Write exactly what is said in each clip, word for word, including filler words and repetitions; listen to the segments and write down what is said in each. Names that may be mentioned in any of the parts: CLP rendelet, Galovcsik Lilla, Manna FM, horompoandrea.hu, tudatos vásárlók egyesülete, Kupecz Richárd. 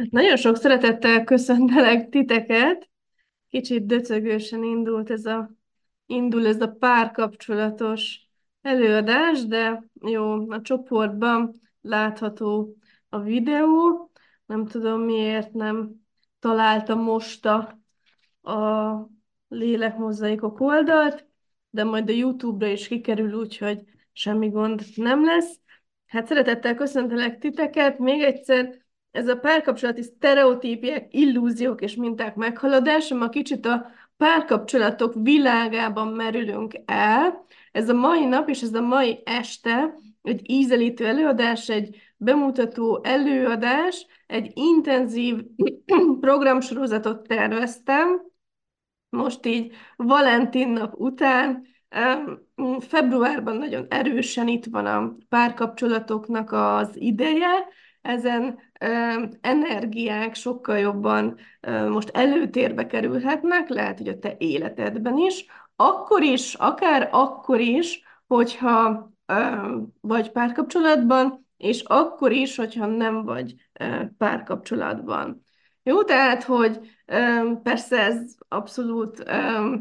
Hát nagyon sok szeretettel köszöntelek titeket. Kicsit döcögősen indult ez a, indul ez a párkapcsolatos előadás, de jó, a csoportban látható a videó. Nem tudom, miért nem találta most a, a Lélekmozaikok oldalt, de majd a YouTube-ra is kikerül, úgyhogy semmi gond nem lesz. Hát szeretettel köszöntelek titeket, még egyszer. Ez a párkapcsolati sztereotípiák, illúziók és minták meghaladása, ma kicsit a párkapcsolatok világában merülünk el. Ez a mai nap és ez a mai este egy ízelítő előadás, egy bemutató előadás, egy intenzív programsorozatot terveztem. Most így Valentin nap után, februárban nagyon erősen itt van a párkapcsolatoknak az ideje, ezen ö, energiák sokkal jobban ö, most előtérbe kerülhetnek, lehet, hogy a te életedben is, akkor is, akár akkor is, hogyha ö, vagy párkapcsolatban, és akkor is, hogyha nem vagy ö, párkapcsolatban. Jó, tehát, hogy ö, persze ez abszolút ö,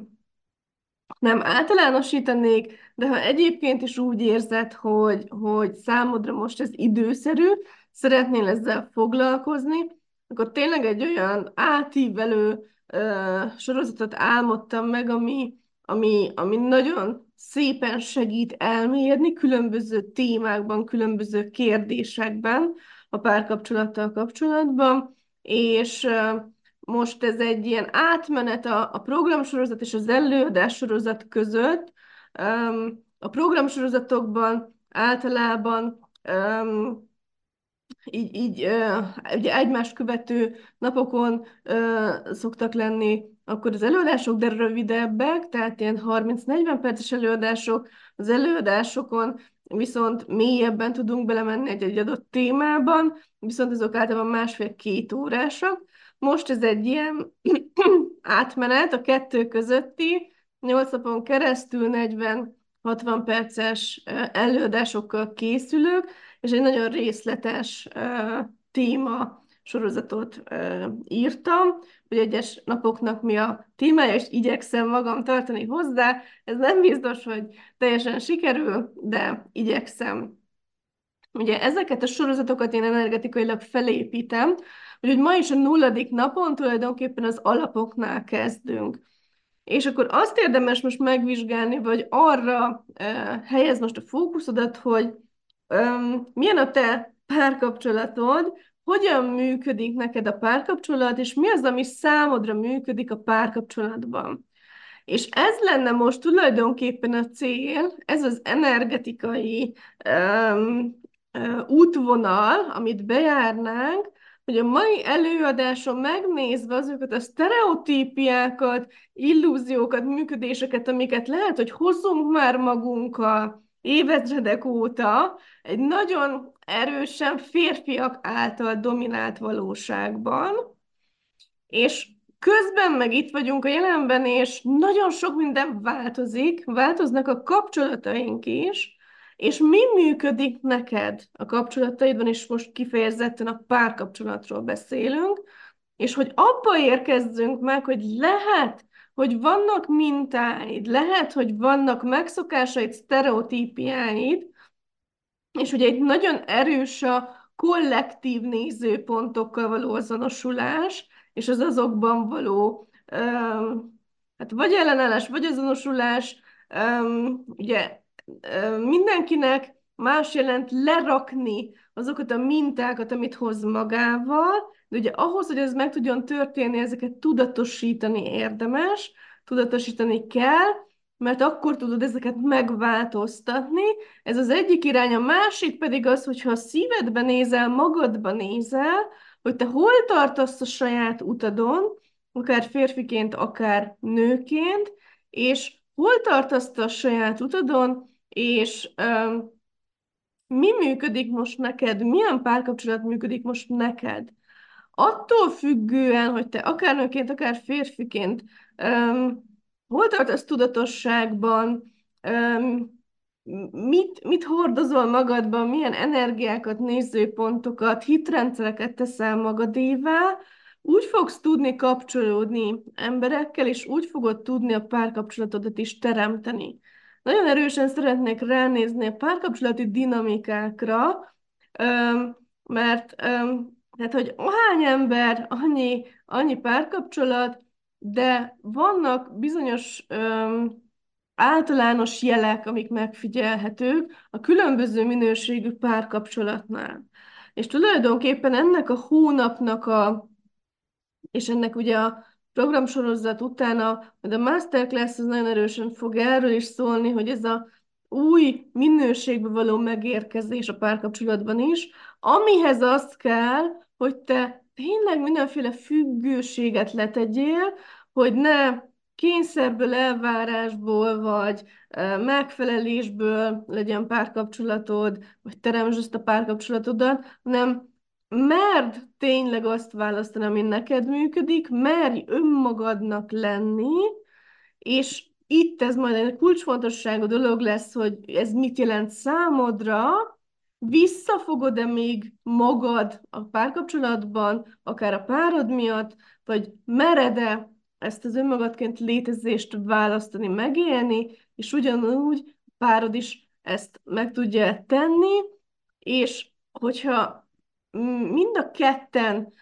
nem általánosítanék, de ha egyébként is úgy érzed, hogy, hogy számodra most ez időszerű, szeretnél ezzel foglalkozni, akkor tényleg egy olyan átívelő ö, sorozatot álmodtam meg, ami, ami, ami nagyon szépen segít elmélyedni különböző témákban, különböző kérdésekben a párkapcsolattal kapcsolatban, és ö, most ez egy ilyen átmenet a, a programsorozat és az előadás sorozat között. Ö, a programsorozatokban általában ö, Így, így ugye egymást követő napokon szoktak lenni akkor az előadások, de rövidebbek, tehát ilyen harminc-negyven perces előadások. Az előadásokon viszont mélyebben tudunk belemenni egy, egy adott témában, viszont azok általában másfél-két órásak. Most ez egy ilyen átmenet a kettő közötti, nyolc napon keresztül negyven-hatvan perces előadásokkal készülök, és egy nagyon részletes uh, téma sorozatot uh, írtam, hogy egyes napoknak mi a témája, és igyekszem magam tartani hozzá. Ez nem biztos, hogy teljesen sikerül, de igyekszem. Ugye ezeket a sorozatokat én energetikailag felépítem, úgyhogy ma is a nulladik napon tulajdonképpen az alapoknál kezdünk. És akkor azt érdemes most megvizsgálni, vagy arra uh, helyez most a fókuszodat, hogy milyen a te párkapcsolatod, hogyan működik neked a párkapcsolat, és mi az, ami számodra működik a párkapcsolatban. És ez lenne most tulajdonképpen a cél, ez az energetikai um, uh, útvonal, amit bejárnánk, hogy a mai előadáson megnézve azokat a sztereotípiákat, illúziókat, működéseket, amiket lehet, hogy hozunk már magunkkal évezredek óta egy nagyon erősen férfiak által dominált valóságban, és közben meg itt vagyunk a jelenben, és nagyon sok minden változik, változnak a kapcsolataink is, és mi működik neked a kapcsolataidban, és most kifejezetten a párkapcsolatról beszélünk, és hogy abba érkezzünk meg, hogy lehet, hogy vannak mintáid, lehet, hogy vannak megszokásaid, sztereotípiáid, és ugye egy nagyon erős a kollektív nézőpontokkal való azonosulás, és az azokban való um, hát vagy ellenállás, vagy azonosulás, um, ugye um, mindenkinek más jelent lerakni azokat a mintákat, amit hoz magával, de ugye ahhoz, hogy ez meg tudjon történni, ezeket tudatosítani érdemes, tudatosítani kell, mert akkor tudod ezeket megváltoztatni. Ez az egyik irány, a másik pedig az, hogyha a szívedbe nézel, magadba nézel, hogy te hol tartasz a saját utadon, akár férfiként, akár nőként, és hol tartasz a saját utadon, és... Um, mi működik most neked? Milyen párkapcsolat működik most neked? Attól függően, hogy te akár nőként, akár férfiként um, hol tartasz tudatosságban, um, Mit, mit hordozol magadban, milyen energiákat, nézőpontokat, hitrendszereket teszel magadévá, úgy fogsz tudni kapcsolódni emberekkel, és úgy fogod tudni a párkapcsolatodat is teremteni. Nagyon erősen szeretnék ránézni a párkapcsolati dinamikákra, mert hát, hogy hány ember, annyi, annyi párkapcsolat, de vannak bizonyos általános jelek, amik megfigyelhetők a különböző minőségű párkapcsolatnál. És tulajdonképpen ennek a hónapnak a, és ennek ugye a programsorozat után a, a masterclass az nagyon erősen fog erről is szólni, hogy ez a új minőségbe való megérkezés a párkapcsolatban is, amihez azt kell, hogy te tényleg mindenféle függőséget letegyél, hogy ne kényszerből, elvárásból, vagy megfelelésből legyen párkapcsolatod, vagy teremtsd ezt a párkapcsolatodat, hanem merd tényleg azt választani, ami neked működik, merj önmagadnak lenni, és itt ez majd egy kulcsfontosságú dolog lesz, hogy ez mit jelent számodra, visszafogod-e még magad a párkapcsolatban, akár a párod miatt, vagy mered-e ezt az önmagadként létezést választani, megélni, és ugyanúgy párod is ezt meg tudja tenni, és hogyha mind a ketten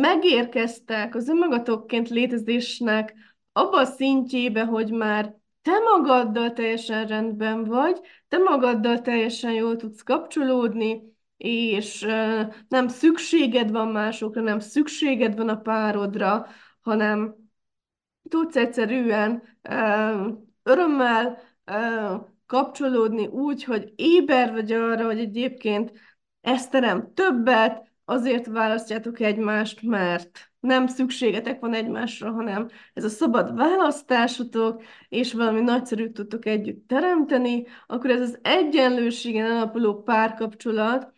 megérkeztek az önmagatokként létezésnek abba a szintjébe, hogy már te magaddal teljesen rendben vagy, te magaddal teljesen jól tudsz kapcsolódni, és nem szükséged van másokra, nem szükséged van a párodra, hanem tudsz egyszerűen örömmel kapcsolódni úgy, hogy éber vagy arra, hogy egyébként ezt terem többet, azért választjátok egymást, mert nem szükségetek van egymásra, hanem ez a szabad választásotok, és valami nagyszerűt tudtok együtt teremteni, akkor ez az egyenlőségen alapuló párkapcsolat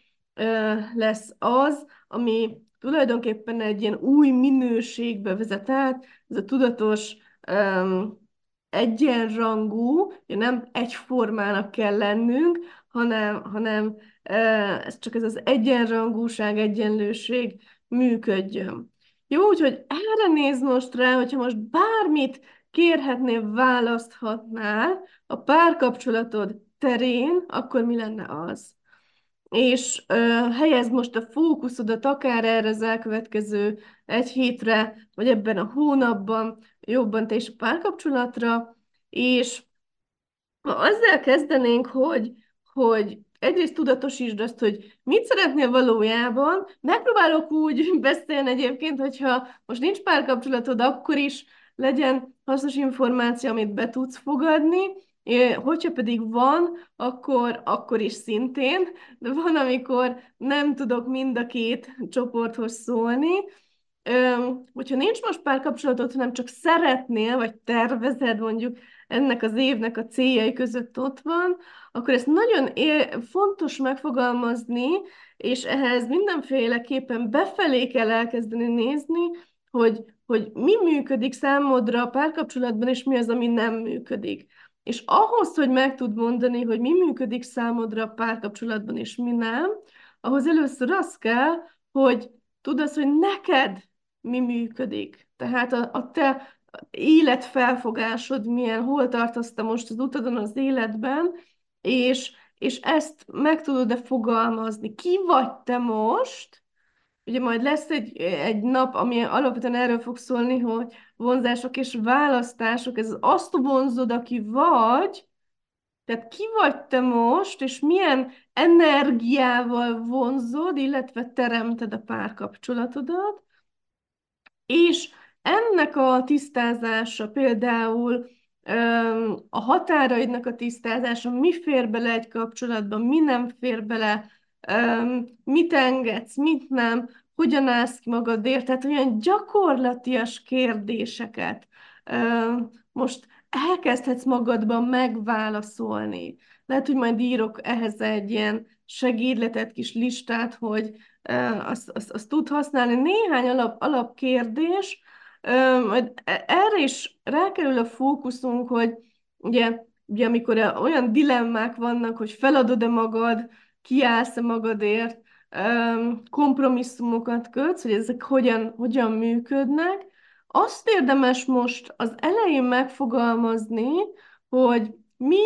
lesz az, ami tulajdonképpen egy ilyen új minőségbe vezet át, ez a tudatos um, egyenrangú, nem egyformának kell lennünk, hanem, hanem uh, ez csak ez az egyenrangúság, egyenlőség működjön. Jó, úgyhogy erre nézd most rá, hogyha most bármit kérhetnél, választhatnál a párkapcsolatod terén, akkor mi lenne az? És ö, helyezd most a fókuszodat akár erre az elkövetkező egy hétre, vagy ebben a hónapban, jobban te is a párkapcsolatra, és azzal kezdenénk, hogy, hogy egyrészt tudatosítsd azt, hogy mit szeretnél valójában, megpróbálok úgy beszélni egyébként, hogyha most nincs párkapcsolatod, akkor is legyen hasznos információ, amit be tudsz fogadni. Hogyha pedig van, akkor, akkor is szintén, de van, amikor nem tudok mind a két csoporthoz szólni. Hogyha nincs most párkapcsolatod, hanem csak szeretnél, vagy tervezed mondjuk ennek az évnek a céljai között ott van, akkor ezt nagyon fontos megfogalmazni, és ehhez mindenféleképpen befelé kell elkezdeni nézni, hogy, hogy mi működik számodra a párkapcsolatban, és mi az, ami nem működik. És ahhoz, hogy meg tud mondani, hogy mi működik számodra a párkapcsolatban, és mi nem, ahhoz először az kell, hogy tudd azt, hogy neked mi működik. Tehát a, a te életfelfogásod milyen, hol tartasz te most az utadon az életben, és, és ezt meg tudod-e fogalmazni. Ki vagy te most? Ugye majd lesz egy, egy nap, ami alapvetően erről fog szólni, hogy vonzások és választások, ez azt vonzod, aki vagy, tehát ki vagy te most, és milyen energiával vonzod, illetve teremted a párkapcsolatodat, és ennek a tisztázása például a határaidnak a tisztázása, mi fér bele egy kapcsolatban, mi nem fér bele, mit engedsz, mit nem, hogyan állsz ki magadért, tehát olyan gyakorlatias kérdéseket most elkezdhetsz magadban megválaszolni. Lehet, hogy majd írok ehhez egy ilyen segédletet, kis listát, hogy azt, azt, azt tud használni. Néhány alap, alapkérdés, majd erre is rákerül a fókuszunk, hogy ugye ugye amikor olyan dilemmák vannak, hogy feladod-e magad, kiállsz-e magadért, kompromisszumokat kötsz, hogy ezek hogyan, hogyan működnek. Azt érdemes most az elején megfogalmazni, hogy mi,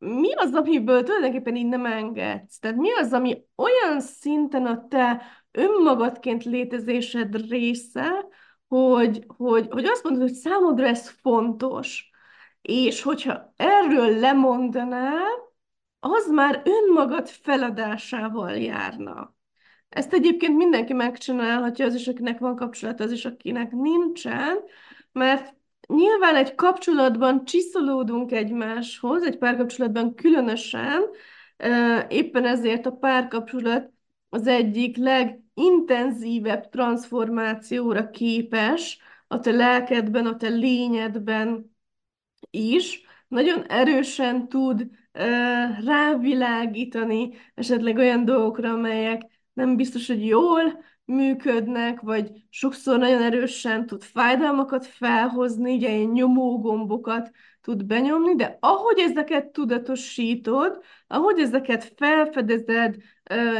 mi az, amiből tulajdonképpen így nem engedsz. Tehát mi az, ami olyan szinten a te önmagadként létezésed része, hogy, hogy, hogy azt mondod, hogy számodra ez fontos. És hogyha erről lemondanál, az már önmagad feladásával járna. Ezt egyébként mindenki megcsinálhatja, az is, akinek van kapcsolata, az is, akinek nincsen, mert nyilván egy kapcsolatban csiszolódunk egymáshoz, egy párkapcsolatban különösen, éppen ezért a párkapcsolat az egyik legintenzívebb transformációra képes a te lelkedben, a te lényedben is, nagyon erősen tud rávilágítani esetleg olyan dolgokra, amelyek nem biztos, hogy jól működnek, vagy sokszor nagyon erősen tud fájdalmakat felhozni, ugye ilyen nyomógombokat tud benyomni, de ahogy ezeket tudatosítod, ahogy ezeket felfedezed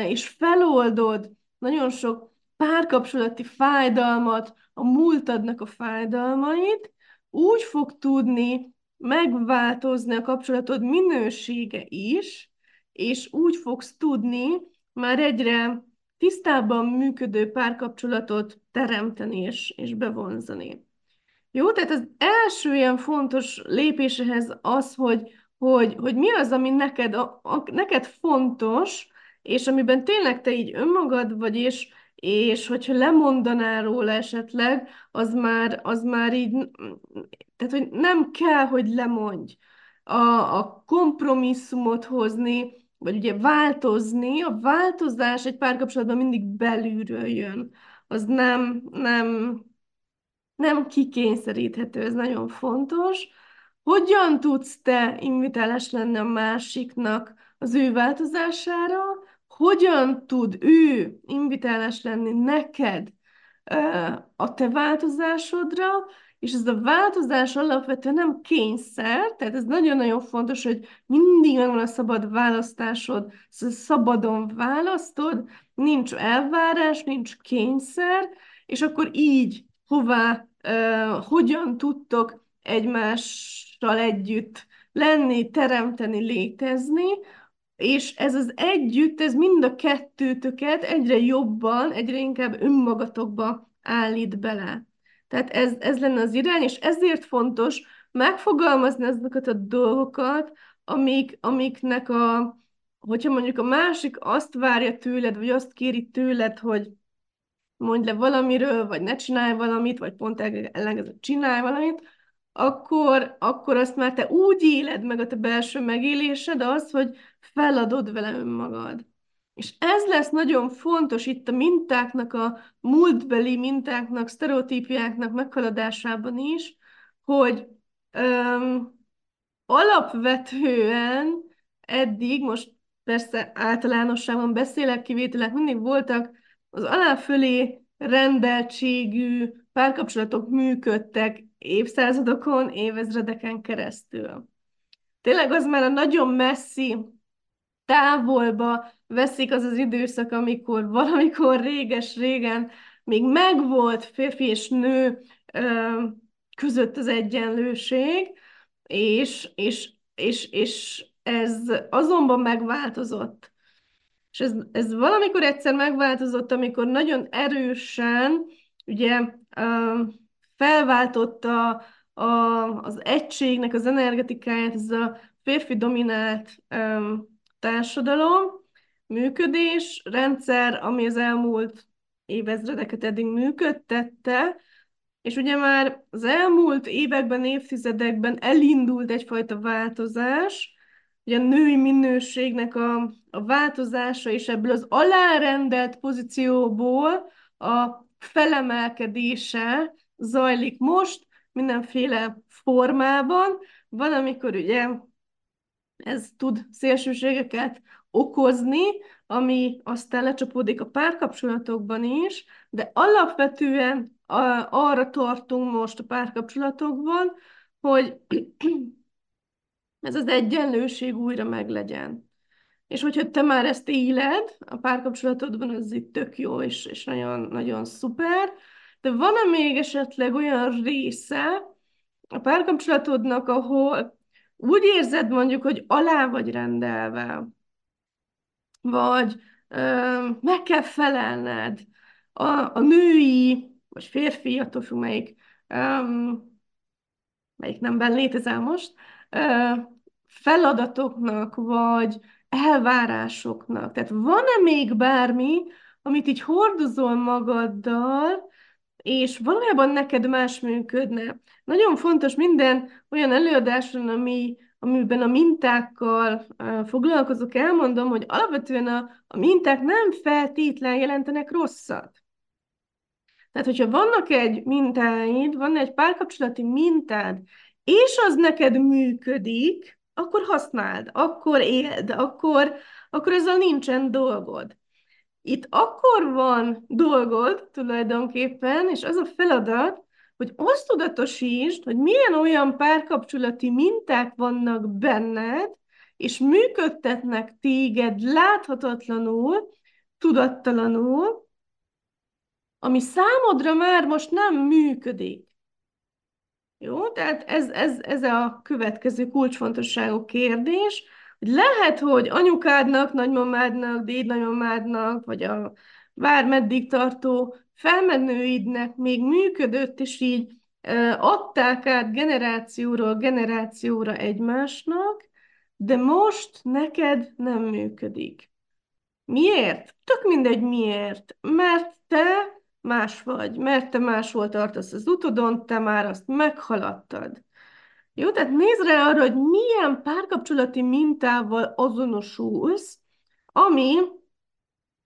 és feloldod, nagyon sok párkapcsolati fájdalmat, a múltadnak a fájdalmait, úgy fog tudni megváltozni a kapcsolatod minősége is, és úgy fogsz tudni már egyre tisztábban működő párkapcsolatot teremteni és, és bevonzani. Jó, tehát az első ilyen fontos lépés ehhez az, hogy, hogy, hogy mi az, ami neked, a, a, neked fontos, és amiben tényleg te így önmagad vagy, és, és hogyha lemondanál róla esetleg, az már, az már így, tehát hogy nem kell, hogy lemondj. A, a kompromisszumot hozni, vagy ugye változni, a változás egy párkapcsolatban mindig belülről jön. Az nem, nem, nem kikényszeríthető, ez nagyon fontos. Hogyan tudsz te invitálás lenni a másiknak az ő változására? Hogyan tud ő invitálás lenni neked a te változásodra? És ez a változás alapvetően nem kényszer, tehát ez nagyon-nagyon fontos, hogy mindig megvan a szabad választásod, szabadon választod, nincs elvárás, nincs kényszer, és akkor így, hová, uh, hogyan tudtok egymással együtt lenni, teremteni, létezni, és ez az együtt, ez mind a kettőtöket egyre jobban, egyre inkább önmagatokba állít bele. Tehát ez, ez lenne az irány, és ezért fontos megfogalmazni ezeket a dolgokat, amik, amiknek a, hogyha mondjuk a másik azt várja tőled, vagy azt kéri tőled, hogy mondj le valamiről, vagy ne csinálj valamit, vagy pont ellenkezőleg csinálj valamit, akkor, akkor azt már te úgy éled meg a te belső megélésed, az, hogy feladod vele önmagad. És ez lesz nagyon fontos itt a mintáknak, a múltbeli mintáknak, sztereotípiáknak meghaladásában is, hogy öm, alapvetően eddig, most persze általánosságban beszélek, kivételek mindig voltak, az aláfölé rendeltségű párkapcsolatok működtek évszázadokon, évezredeken keresztül. Tényleg az már a nagyon messzi távolba veszik az az időszak, amikor valamikor réges-régen még megvolt férfi és nő ö, között az egyenlőség, és, és, és, és ez azonban megváltozott. És ez, ez valamikor egyszer megváltozott, amikor nagyon erősen ugye, ö, felváltotta a, az egységnek az energetikáját, ez a férfi dominált ö, társadalom, működés, rendszer, ami az elmúlt évezredeket eddig működtette, és ugye már az elmúlt években, évtizedekben elindult egyfajta változás, ugye a női minőségnek a, a változása, és ebből az alárendelt pozícióból a felemelkedése zajlik most mindenféle formában. Van, amikor ugye ez tud szélsőségeket okozni, ami aztán lecsapódik a párkapcsolatokban is, de alapvetően arra tartunk most a párkapcsolatokban, hogy ez az egyenlőség újra meglegyen. És hogyha te már ezt éled, a párkapcsolatodban ez így tök jó, és, és nagyon, nagyon szuper, de van-e még esetleg olyan része a párkapcsolatodnak, ahol úgy érzed mondjuk, hogy alá vagy rendelve, vagy ö, meg kell felelned a, a női, vagy férfi, attól függ, melyik, ö, melyik nemben létezel most, ö, feladatoknak, vagy elvárásoknak. Tehát van-e még bármi, amit így hordozol magaddal, és valójában neked más működne? Nagyon fontos minden olyan előadáson, ami, amiben a mintákkal uh, foglalkozok, elmondom, hogy alapvetően a, a minták nem feltétlen jelentenek rosszat. Tehát, hogyha vannak egy mintáid, van egy párkapcsolati mintád, és az neked működik, akkor használd, akkor éld, akkor, akkor ezzel nincsen dolgod. Itt akkor van dolgod tulajdonképpen, és az a feladat, hogy azt tudatosítsd, hogy milyen olyan párkapcsolati minták vannak benned, és működtetnek téged láthatatlanul, tudattalanul, ami számodra már most nem működik. Jó, tehát ez, ez, ez a következő kulcsfontosságú kérdés, hogy lehet, hogy anyukádnak, nagymamádnak, dédnagyomádnak, vagy a bármeddig tartó felmenőidnek még működött, és így adták át generációról generációra egymásnak, de most neked nem működik. Miért? Tök mindegy miért. Mert te más vagy, mert te máshol tartasz az utodon, te már azt meghaladtad. Jó, tehát nézd rá arra, hogy milyen párkapcsolati mintával azonosulsz, ami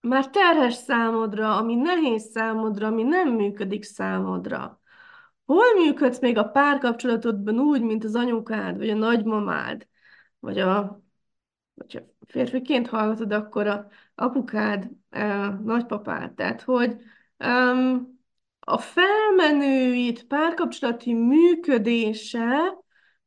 már terhes számodra, ami nehéz számodra, ami nem működik számodra. Hol működsz még a párkapcsolatodban úgy, mint az anyukád, vagy a nagymamád, vagy a, vagy a férfiként hallgatod, akkor a apukád, a nagypapád. Tehát, hogy um, a felmenőid párkapcsolati működése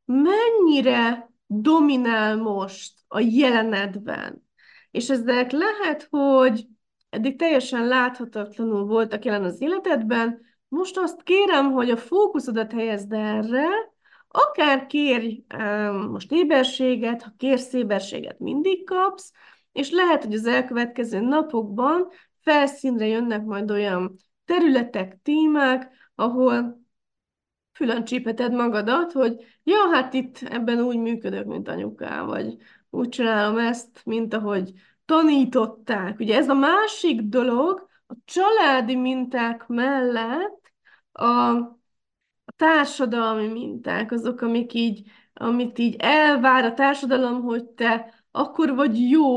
mennyire dominál most a jelenedben. És ezek lehet, hogy eddig teljesen láthatatlanul voltak jelen az életedben, most azt kérem, hogy a fókuszodat helyezd erre, akár kérj most éberséget, ha kérsz éberséget, mindig kapsz, és lehet, hogy az elkövetkező napokban felszínre jönnek majd olyan területek, témák, ahol fülön csípeted magadat, hogy ja, hát itt ebben úgy működök, mint anyukám, vagy úgy csinálom ezt, mint ahogy tanították. Ugye ez a másik dolog, a családi minták mellett a társadalmi minták, azok, amik így, amit így elvár a társadalom, hogy te akkor vagy jó,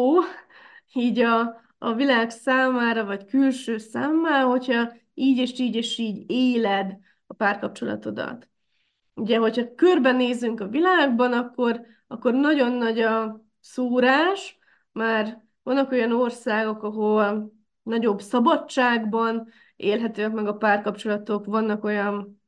így a, a világ számára, vagy külső számára, hogyha így és így és így éled a párkapcsolatodat. Ugye, hogyha körbenézünk a világban, akkor, akkor nagyon nagy a szórás, már vannak olyan országok, ahol nagyobb szabadságban élhetőek meg a párkapcsolatok, vannak olyan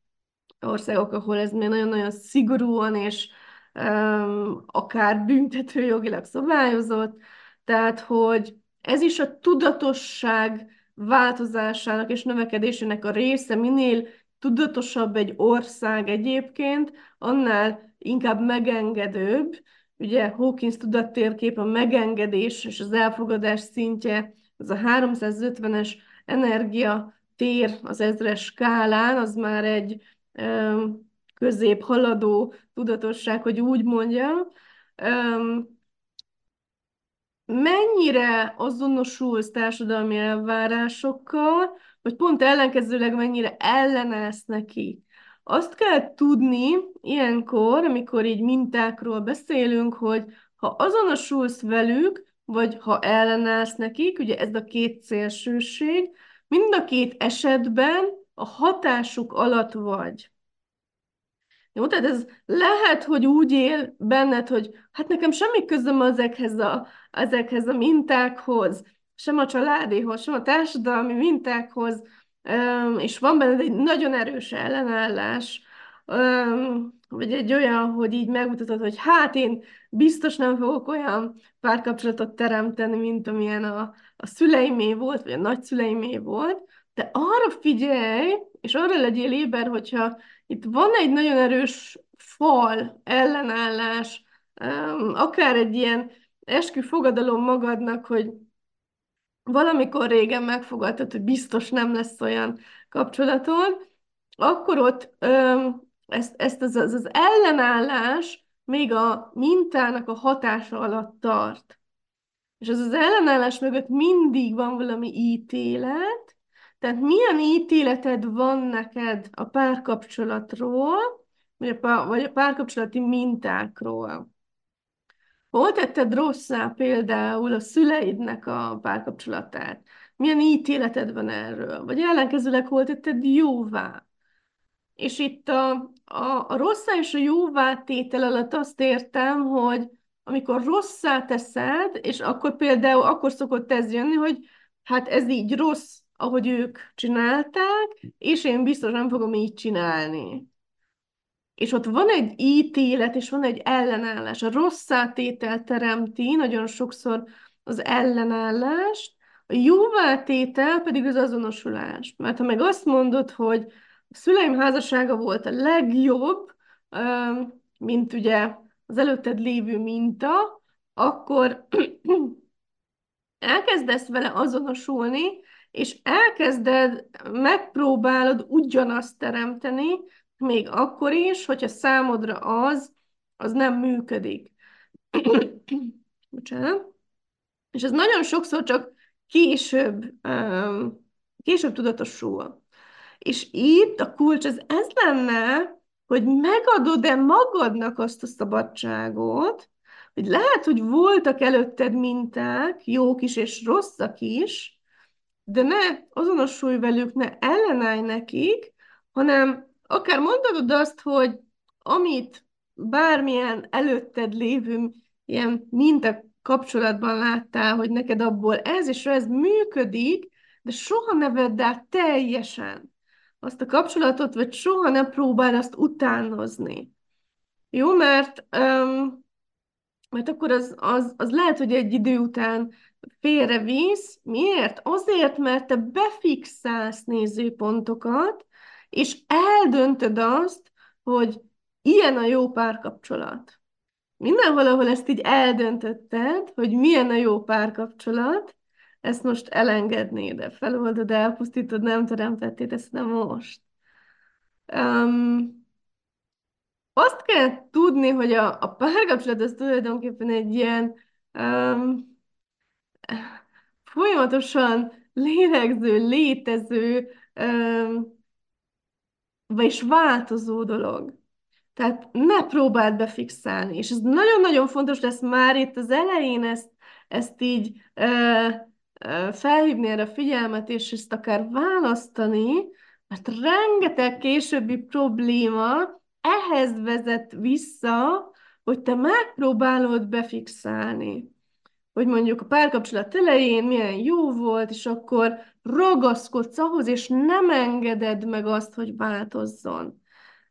országok, ahol ez még nagyon-nagyon szigorúan és um, akár büntetőjogilag szabályozott, tehát, hogy ez is a tudatosság változásának és növekedésének a része, minél tudatosabb egy ország egyébként, annál inkább megengedőbb. Ugye Hawkins tudattérkép, a megengedés és az elfogadás szintje, az a háromszázötvenes energiatér az ezres skálán, az már egy közép haladó tudatosság, hogy úgy mondjam. Mennyire azonosulsz társadalmi elvárásokkal, vagy pont ellenkezőleg mennyire ellenállsz neki. Azt kell tudni ilyenkor, amikor így mintákról beszélünk, hogy ha azonosulsz velük, vagy ha ellenállsz nekik, ugye ez a két szélsőség, mind a két esetben a hatásuk alatt vagy. Jó, tehát ez lehet, hogy úgy él benned, hogy hát nekem semmi közöm ezekhez a, ezekhez a mintákhoz, sem a családéhoz, sem a társadalmi mintákhoz, és van benned egy nagyon erős ellenállás, vagy egy olyan, hogy így megmutatod, hogy hát én biztos nem fogok olyan párkapcsolatot teremteni, mint amilyen a, a szüleimé volt, vagy a nagyszüleimé volt, de arra figyelj, és arra legyél éber, hogyha itt van egy nagyon erős fal, ellenállás, akár egy ilyen esküfogadalom magadnak, hogy valamikor régen megfogadtad, hogy biztos nem lesz olyan kapcsolatod, akkor ott ezt, ezt az, az, az ellenállás még a mintának a hatása alatt tart. És az az ellenállás mögött mindig van valami ítélet, tehát milyen ítéleted van neked a párkapcsolatról, vagy a párkapcsolati mintákról. Hol tetted rosszá például a szüleidnek a párkapcsolatát? Milyen ítéleted van erről? Vagy ellenkezőleg hol tetted jóvá? És itt a, a, a rosszá és a jóvá tétel alatt azt értem, hogy amikor rosszá teszed, és akkor például akkor szokott ez jönni, hogy hát ez így rossz, ahogy ők csinálták, és én biztos nem fogom így csinálni. És ott van egy ítélet, és van egy ellenállás. A rosszátétel teremti nagyon sokszor az ellenállást, a jóvátétel pedig az azonosulás. Mert ha meg azt mondod, hogy a szüleim házassága volt a legjobb, mint ugye az előtted lévő minta, akkor elkezdesz vele azonosulni, és elkezded, megpróbálod ugyanazt teremteni, még akkor is, hogyha számodra az, az nem működik. Bocsánat. És ez nagyon sokszor csak később, később tudatosul. És itt a kulcs az ez lenne, hogy megadod-e magadnak azt a szabadságot, hogy lehet, hogy voltak előtted minták, jók is és rosszak is, de ne azonosulj velük, ne ellenállj nekik, hanem akár mondod azt, hogy amit bármilyen előtted lévő ilyen minta kapcsolatban láttál, hogy neked abból ez és ez működik, de soha ne vedd át teljesen azt a kapcsolatot, vagy soha ne próbáld azt utánozni. Jó, mert, um, mert akkor az, az, az lehet, hogy egy idő után félrevisz. Miért? Azért, mert te befixálsz nézőpontokat, és eldöntöd azt, hogy ilyen a jó párkapcsolat. Mindenhol, ahol ezt így eldöntötted, hogy milyen a jó párkapcsolat, ezt most elengednéd, de feloldod, elpusztítod, nem teremtettéd, ezt nem most. Um, azt kell tudni, hogy a, a párkapcsolat az tulajdonképpen egy ilyen um, folyamatosan lélegző, létező, um, és változó dolog. Tehát ne próbáld befixálni. És ez nagyon-nagyon fontos lesz már itt az elején ezt, ezt így e, e, felhívni erre a figyelmet, és ezt akár választani, mert rengeteg későbbi probléma ehhez vezet vissza, hogy te megpróbálod befixálni. Hogy mondjuk a párkapcsolat elején milyen jó volt, és akkor ragaszkodsz ahhoz, és nem engeded meg azt, hogy változzon.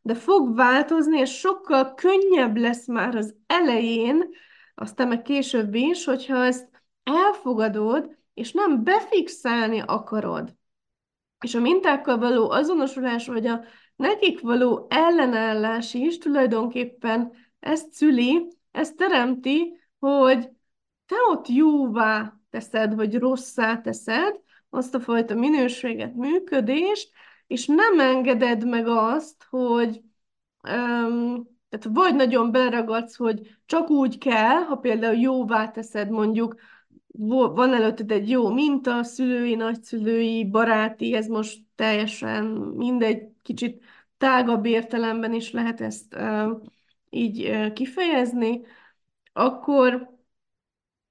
De fog változni, és sokkal könnyebb lesz már az elején, aztán meg később is, hogyha ezt elfogadod, és nem befixálni akarod. És a mintákkal való azonosulás, vagy a nekik való ellenállás is tulajdonképpen ezt szüli, ezt teremti, hogy te ott jóvá teszed, vagy rosszá teszed azt a fajta minőséget, működést, és nem engeded meg azt, hogy um, tehát vagy nagyon beleragadsz, hogy csak úgy kell, ha például jóvá teszed, mondjuk van előtted egy jó minta, szülői, nagyszülői, baráti, ez most teljesen mindegy, kicsit tágabb értelemben is lehet ezt um, így uh, kifejezni, akkor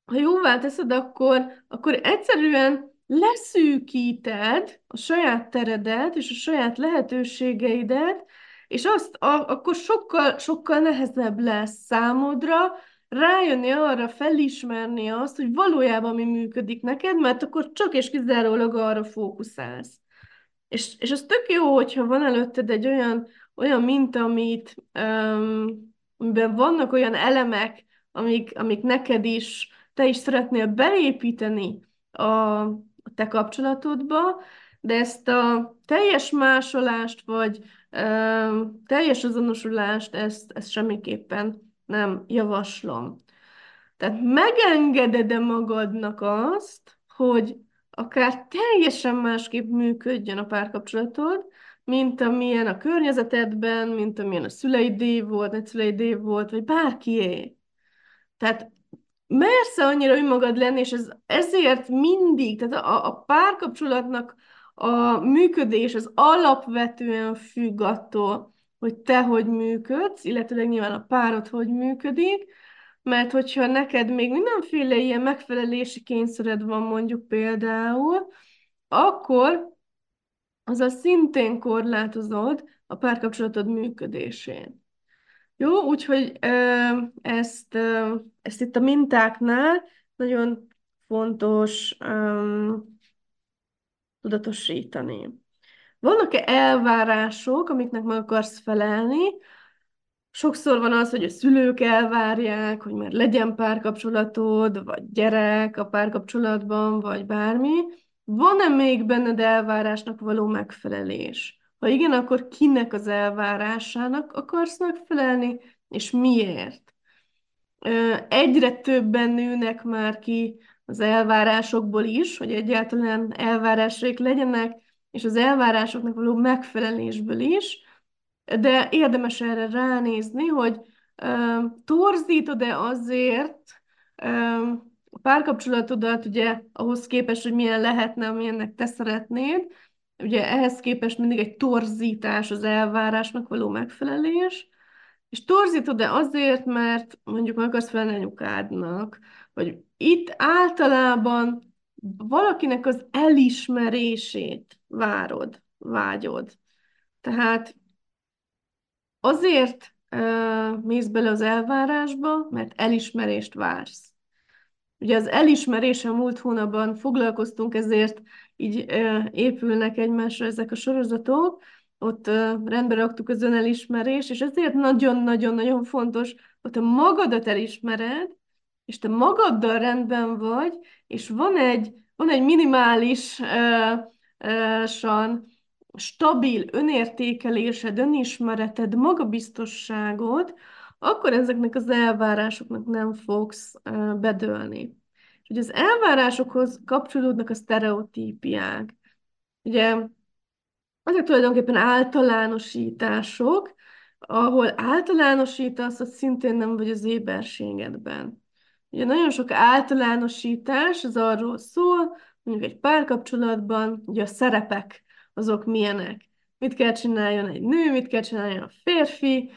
ha jóvá teszed, akkor, akkor egyszerűen leszűkíted a saját teredet és a saját lehetőségeidet, és azt a, akkor sokkal, sokkal nehezebb lesz számodra rájönni arra, felismerni azt, hogy valójában mi működik neked, mert akkor csak és kizárólag arra fókuszálsz. És, és az tök jó, hogyha van előtted egy olyan, olyan minta, amit, um, amiben vannak olyan elemek, amik, amik neked is, te is szeretnél beépíteni a, a te kapcsolatodba, de ezt a teljes másolást, vagy um, teljes azonosulást, ezt, ezt semmiképpen nem javaslom. Tehát megengeded-e magadnak azt, hogy akár teljesen másképp működjön a párkapcsolatod, mint amilyen a környezetedben, mint amilyen a szüleidé volt, vagy szüleidé volt, vagy bárkié. Tehát mersz-e annyira önmagad lenni, és ez, ezért mindig, tehát a, a párkapcsolatnak a működés az alapvetően függ attól, hogy te hogy működsz, illetőleg nyilván a párod hogy működik, mert hogyha neked még mindenféle ilyen megfelelési kényszered van mondjuk például, akkor azzal szintén korlátozod a párkapcsolatod működését. Jó, úgyhogy ezt, ezt itt a mintáknál nagyon fontos um, tudatosítani. Vannak-e elvárások, amiknek meg akarsz felelni? Sokszor van az, hogy a szülők elvárják, hogy már legyen párkapcsolatod, vagy gyerek a párkapcsolatban, vagy bármi. Van-e még benned elvárásnak való megfelelés? Ha igen, akkor kinek az elvárásának akarsz megfelelni, és miért? Egyre többen nőnek már ki az elvárásokból is, hogy egyáltalán elvárásaik legyenek, és az elvárásoknak való megfelelésből is, de érdemes erre ránézni, hogy uh, torzítod-e azért uh, a párkapcsolatodat, ugye, ahhoz képest, hogy milyen lehetne, amilyennek te szeretnéd, ugye ehhez képest mindig egy torzítás az elvárásnak való megfelelés, és torzítod-e azért, mert mondjuk meg akarsz felelni anyukádnak, vagy itt általában valakinek az elismerését várod, vágyod. Tehát azért uh, mész bele az elvárásba, mert elismerést vársz. Ugye az elismerésen múlt hónapban foglalkoztunk, ezért így uh, épülnek egymásra ezek a sorozatok, ott uh, rendbe raktuk az önelismerés, és ezért nagyon-nagyon-nagyon fontos, hogy te magadat elismered, és te magaddal rendben vagy, és van egy, van egy minimálisan uh, uh, stabil önértékelésed, önismereted, magabiztosságod, akkor ezeknek az elvárásoknak nem fogsz bedőlni. Hogy az elvárásokhoz kapcsolódnak a sztereotípiák. Ugye, ezek tulajdonképpen általánosítások, ahol általánosítasz, az szintén nem vagy az éberségedben. Ugye nagyon sok általánosítás, az arról szól, mondjuk egy párkapcsolatban, ugye a szerepek, azok milyenek. Mit kell csináljon egy nő, mit kell csináljon a férfi.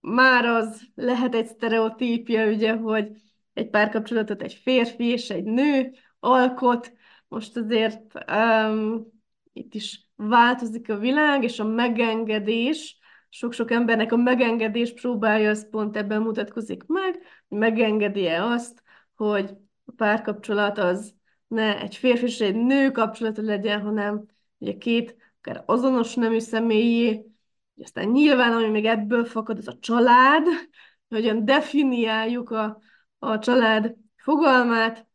Már az lehet egy sztereotípia, ugye, hogy egy párkapcsolatot egy férfi és egy nő alkot. Most azért um, itt is változik a világ, és a megengedés, sok-sok embernek a megengedés próbálja, az pont ebben mutatkozik meg, hogy megengedi-e azt, hogy a párkapcsolat az ne egy férfi és egy nő kapcsolata legyen, hanem ugye két akár azonos nemű személyé. Aztán nyilván, ami még ebből fakad, az a család, hogyan definiáljuk a, a család fogalmát,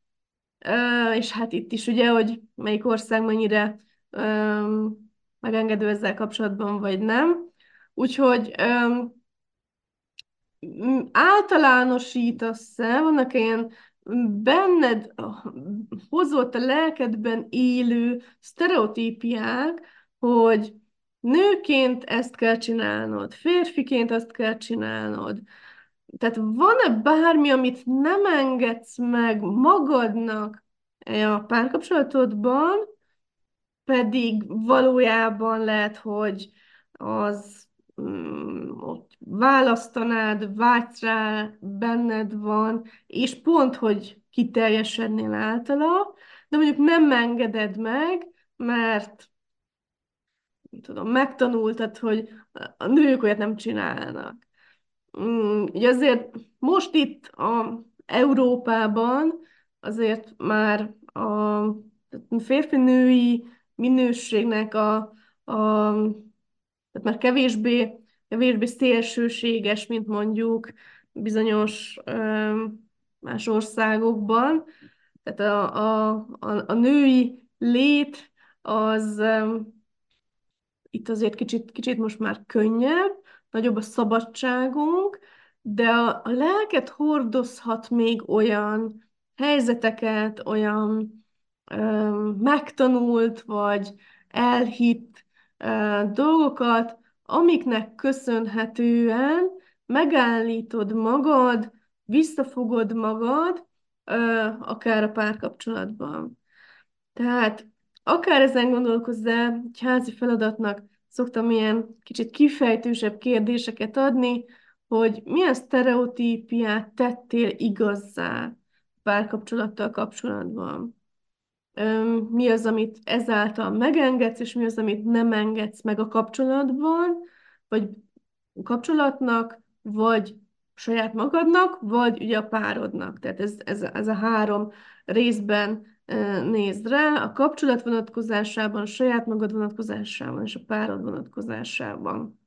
és hát itt is ugye, hogy melyik ország mennyire um, megengedő ezzel kapcsolatban, vagy nem. Úgyhogy um, általánosítasz-e, vannak ilyen benned hozott a lelkedben élő sztereotípiák, hogy nőként ezt kell csinálnod, férfiként azt kell csinálnod. Tehát van-e bármi, amit nem engedsz meg magadnak a párkapcsolatodban, pedig valójában lehet, hogy az ott választanád, vágysz rá, benned van, és pont, hogy kiteljesednél általa, de mondjuk nem engeded meg, mert tudom, megtanultad, hogy a nők olyat nem csinálnak. Ugye azért most itt a Európában azért már a férfi-női minőségnek a, a Tehát már kevésbé, kevésbé szélsőséges, mint mondjuk bizonyos ö, más országokban. Tehát a, a, a, a női lét az ö, itt azért kicsit, kicsit most már könnyebb, nagyobb a szabadságunk, de a, a lelket hordozhat még olyan helyzeteket, olyan ö, megtanult vagy elhitt ö, dolgokat, amiknek köszönhetően megállítod magad, visszafogod magad, ö, akár a párkapcsolatban. Tehát akár ezen gondolkozzál, egy házi feladatnak szoktam ilyen kicsit kifejtősebb kérdéseket adni, hogy milyen sztereotípiát tettél igazzá párkapcsolattal kapcsolatban. Mi az, amit ezáltal megengedsz, és mi az, amit nem engedsz meg a kapcsolatban, vagy a kapcsolatnak, vagy saját magadnak, vagy ugye a párodnak. Tehát ez, ez, ez a három részben nézd rá, a kapcsolat vonatkozásában, a saját magad vonatkozásában és a párod vonatkozásában.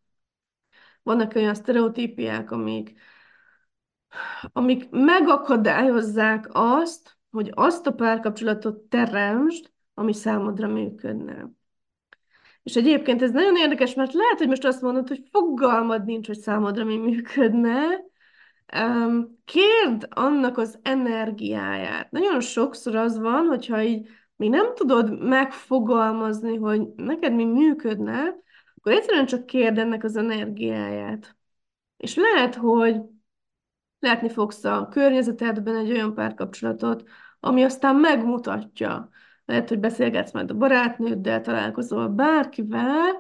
Vannak olyan sztereotípiák, amik, amik megakadályozzák azt, hogy azt a párkapcsolatot teremtsd, ami számodra működne. És egyébként ez nagyon érdekes, mert lehet, hogy most azt mondod, hogy fogalmad nincs, hogy számodra mi működne. Kérd annak az energiáját. Nagyon sokszor az van, hogyha így még nem tudod megfogalmazni, hogy neked mi működne, akkor egyszerűen csak kérd ennek az energiáját. És lehet, hogy látni fogsz a környezetedben egy olyan párkapcsolatot, ami aztán megmutatja. Lehet, hogy beszélgetsz majd a barátnőddel, találkozol bárkivel.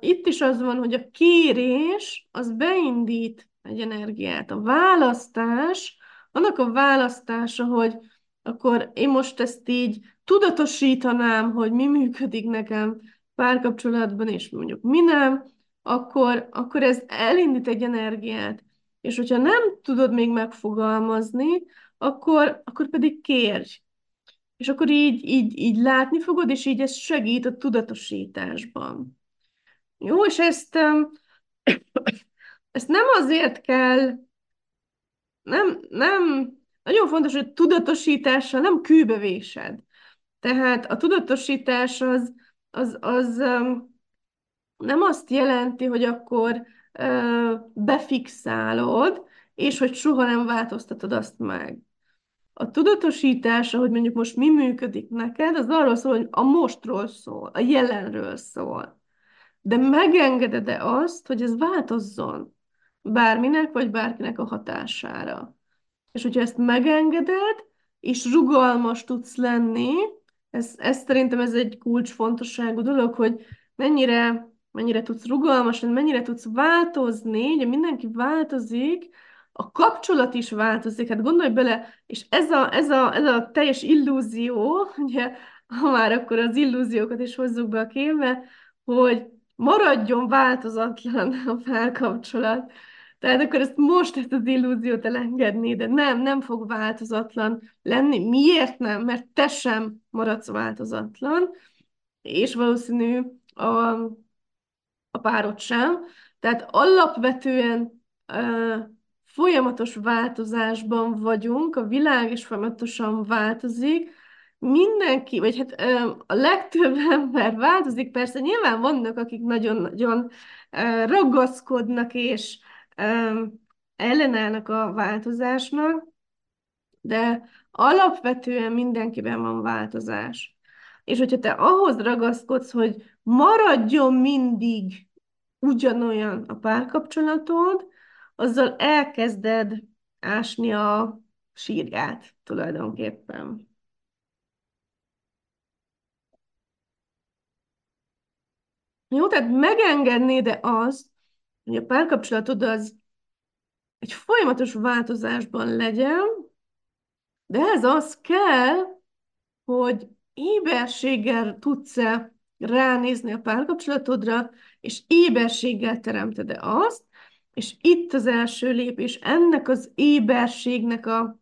Itt is az van, hogy a kérés az beindít egy energiát. A választás, annak a választása, hogy akkor én most ezt így tudatosítanám, hogy mi működik nekem párkapcsolatban, és mondjuk mi nem, akkor, akkor ez elindít egy energiát. És hogyha nem tudod még megfogalmazni, akkor, akkor pedig kérj. És akkor így, így, így látni fogod, és így ez segít a tudatosításban. Jó, és ezt... Ezt nem azért kell, nem, nem, nagyon fontos, hogy tudatosítással nem kőbevésed. Tehát a tudatosítás az, az, az nem azt jelenti, hogy akkor befixálod, és hogy soha nem változtatod azt meg. A tudatosítás, ahogy mondjuk most mi működik neked, az arról szól, hogy a mostról szól, a jelenről szól. De megengeded-e azt, hogy ez változzon? Bárminek, vagy bárkinek a hatására. És hogyha ezt megengeded, és rugalmas tudsz lenni, ez, ez szerintem ez egy kulcsfontosságú dolog, hogy mennyire, mennyire tudsz rugalmas lenni, mennyire tudsz változni, ugye mindenki változik, a kapcsolat is változik, hát gondolj bele, és ez a, ez a, ez a teljes illúzió, ugye, ha már akkor az illúziókat is hozzuk be a képbe, hogy maradjon változatlan a párkapcsolat. Tehát akkor ezt most ezt az illúziót elengedni, de nem, nem fog változatlan lenni. Miért nem? Mert te sem maradsz változatlan, és valószínű a, a párod sem. Tehát alapvetően uh, folyamatos változásban vagyunk, a világ is folyamatosan változik, mindenki, vagy hát ö, a legtöbb ember változik, persze nyilván vannak, akik nagyon-nagyon ö, ragaszkodnak és ö, ellenállnak a változásnak, de alapvetően mindenkiben van változás. És hogyha te ahhoz ragaszkodsz, hogy maradjon mindig ugyanolyan a párkapcsolatod, azzal elkezded ásni a sírgát tulajdonképpen. Jó, tehát megengednéd-e azt, hogy a párkapcsolatod az egy folyamatos változásban legyen, de ez az kell, hogy éberséggel tudsz-e ránézni a párkapcsolatodra, és éberséggel teremted-e azt, és itt az első lépés ennek az éberségnek a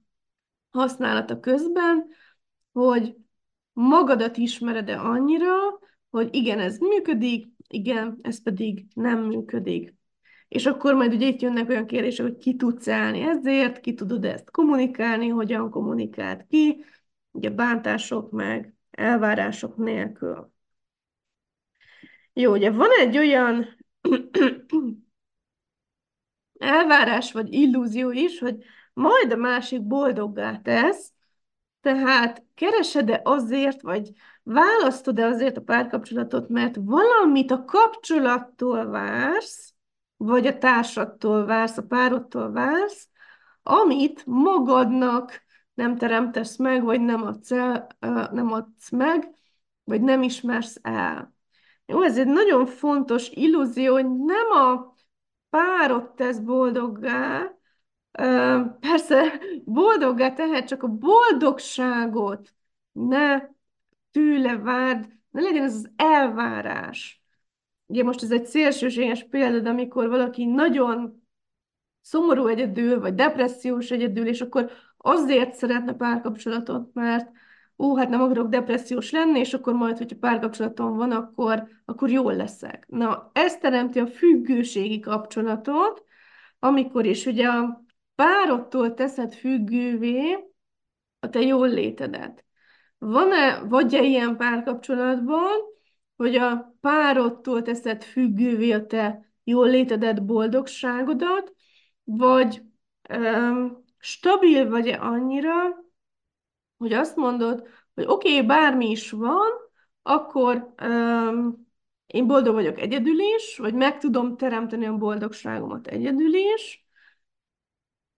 használata közben, hogy magadat ismered-e annyira, hogy igen, ez működik, igen, ez pedig nem működik. És akkor majd ugye itt jönnek olyan kérdések, hogy ki tudsz állni ezért, ki tudod ezt kommunikálni, hogyan kommunikált ki, ugye bántások meg elvárások nélkül. Jó, ugye van egy olyan elvárás vagy illúzió is, hogy majd a másik boldoggá tesz, tehát keresed-e azért, vagy választod-e azért a párkapcsolatot, mert valamit a kapcsolattól vársz, vagy a társadtól vársz, a párodtól vársz, amit magadnak nem teremtesz meg, vagy nem adsz, el, nem adsz meg, vagy nem ismersz el. Jó, ez egy nagyon fontos illúzió, hogy nem a párod tesz boldoggá, persze boldoggá tehet, csak a boldogságot ne tőle várd, ne legyen ez az elvárás. Ugye most ez egy szélsőséges példa, amikor valaki nagyon szomorú egyedül, vagy depressziós egyedül, és akkor azért szeretne párkapcsolatot, mert ó, hát nem akarok depressziós lenni, és akkor majd, hogyha párkapcsolatom van, akkor, akkor jól leszek. Na, ez teremti a függőségi kapcsolatot, amikor is ugye a párodtól teszed függővé a te jól létedet. Van-e, vagy-e ilyen párkapcsolatban, hogy a párodtól teszed függővé a te jól létedet, boldogságodat, vagy um, stabil vagy-e annyira, hogy azt mondod, hogy oké, okay, bármi is van, akkor um, én boldog vagyok egyedül is, vagy meg tudom teremteni a boldogságomat egyedül is.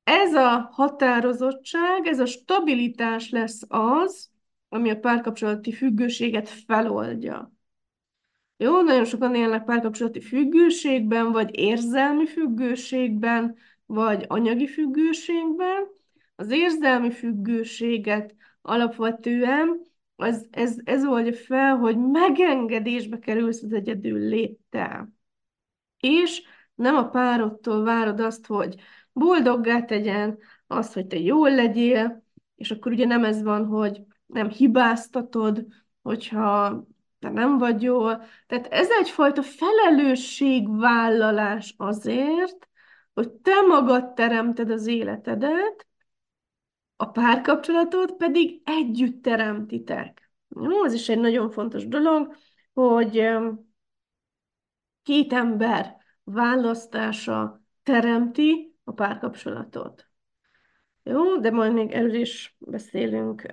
Ez a határozottság, ez a stabilitás lesz az, ami a párkapcsolati függőséget feloldja. Jó, nagyon sokan élnek párkapcsolati függőségben, vagy érzelmi függőségben, vagy anyagi függőségben. Az érzelmi függőséget alapvetően az, ez, ez oldja fel, hogy megengedésbe kerülsz az egyedül léttel. És nem a párodtól várod azt, hogy boldoggá tegyen, azt, hogy te jól legyél, és akkor ugye nem ez van, hogy nem hibáztatod, hogyha te nem vagy jól. Tehát ez egyfajta felelősségvállalás azért, hogy te magad teremted az életedet, a párkapcsolatot pedig együtt teremtitek. Jó, ez is egy nagyon fontos dolog, hogy két ember választása teremti a párkapcsolatot. Jó, de majd még erről is beszélünk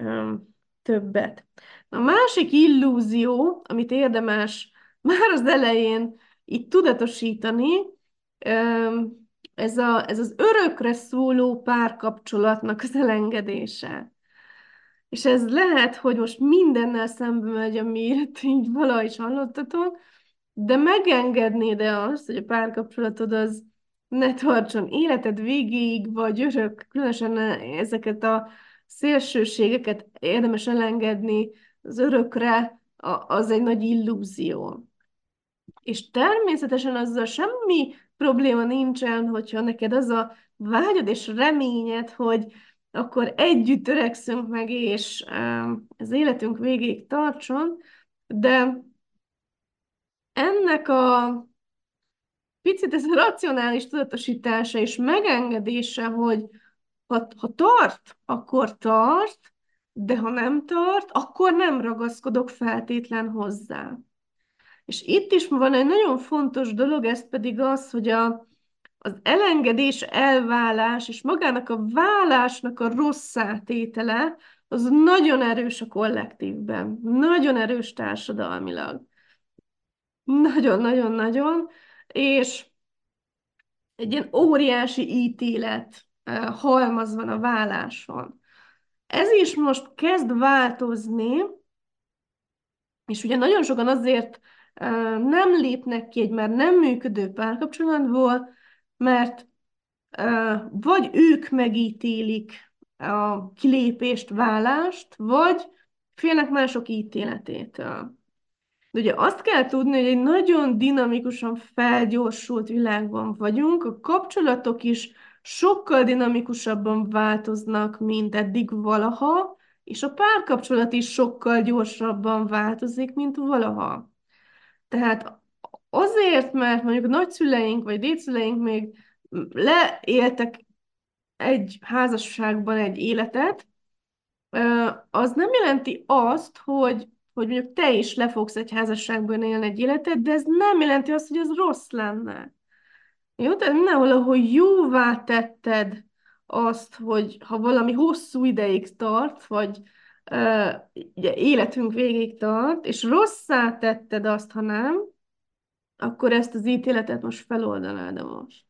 többet. A másik illúzió, amit érdemes már az elején itt tudatosítani, ez, a, ez az örökre szóló párkapcsolatnak az elengedése. És ez lehet, hogy most mindennel szembe megy, amit így valahogy is hallottatok, de megengednéd-e azt, hogy a párkapcsolatod az ne tartson életed végéig, vagy örök, különösen ezeket a szélsőségeket érdemes elengedni az örökre, az egy nagy illúzió. És természetesen azzal semmi probléma nincsen, hogyha neked az a vágyad és reményed, hogy akkor együtt törekszünk meg, és az életünk végéig tartson, de ennek a picit ez a racionális tudatosítása és megengedése, hogy ha, ha tart, akkor tart, de ha nem tart, akkor nem ragaszkodok feltétlen hozzá. És itt is van egy nagyon fontos dolog, ez pedig az, hogy a, az elengedés, elválás és magának a válásnak a rosszá tétele, az nagyon erős a kollektívben, nagyon erős társadalmilag. Nagyon-nagyon-nagyon, és egy ilyen óriási ítélet halmaz van a váláson. Ez is most kezd változni, és ugye nagyon sokan azért nem lépnek ki egy már nem működő párkapcsolatból, mert vagy ők megítélik a kilépést, válást, vagy félnek mások ítéletétől. De ugye azt kell tudni, hogy egy nagyon dinamikusan felgyorsult világban vagyunk, a kapcsolatok is sokkal dinamikusabban változnak, mint eddig valaha, és a párkapcsolat is sokkal gyorsabban változik, mint valaha. Tehát Azért, mert mondjuk a nagyszüleink vagy dédszüleink még leéltek egy házasságban egy életet, az nem jelenti azt, hogy, hogy mondjuk te is le fogsz egy házasságban élni egy életet, de ez nem jelenti azt, hogy ez rossz lenne. Jó? Tehát mindenhol, ahol jóvá tetted azt, hogy ha valami hosszú ideig tart, vagy uh, ugye, életünk végig tart, és rosszá tetted azt, ha nem, akkor ezt az ítéletet most feloldanád most.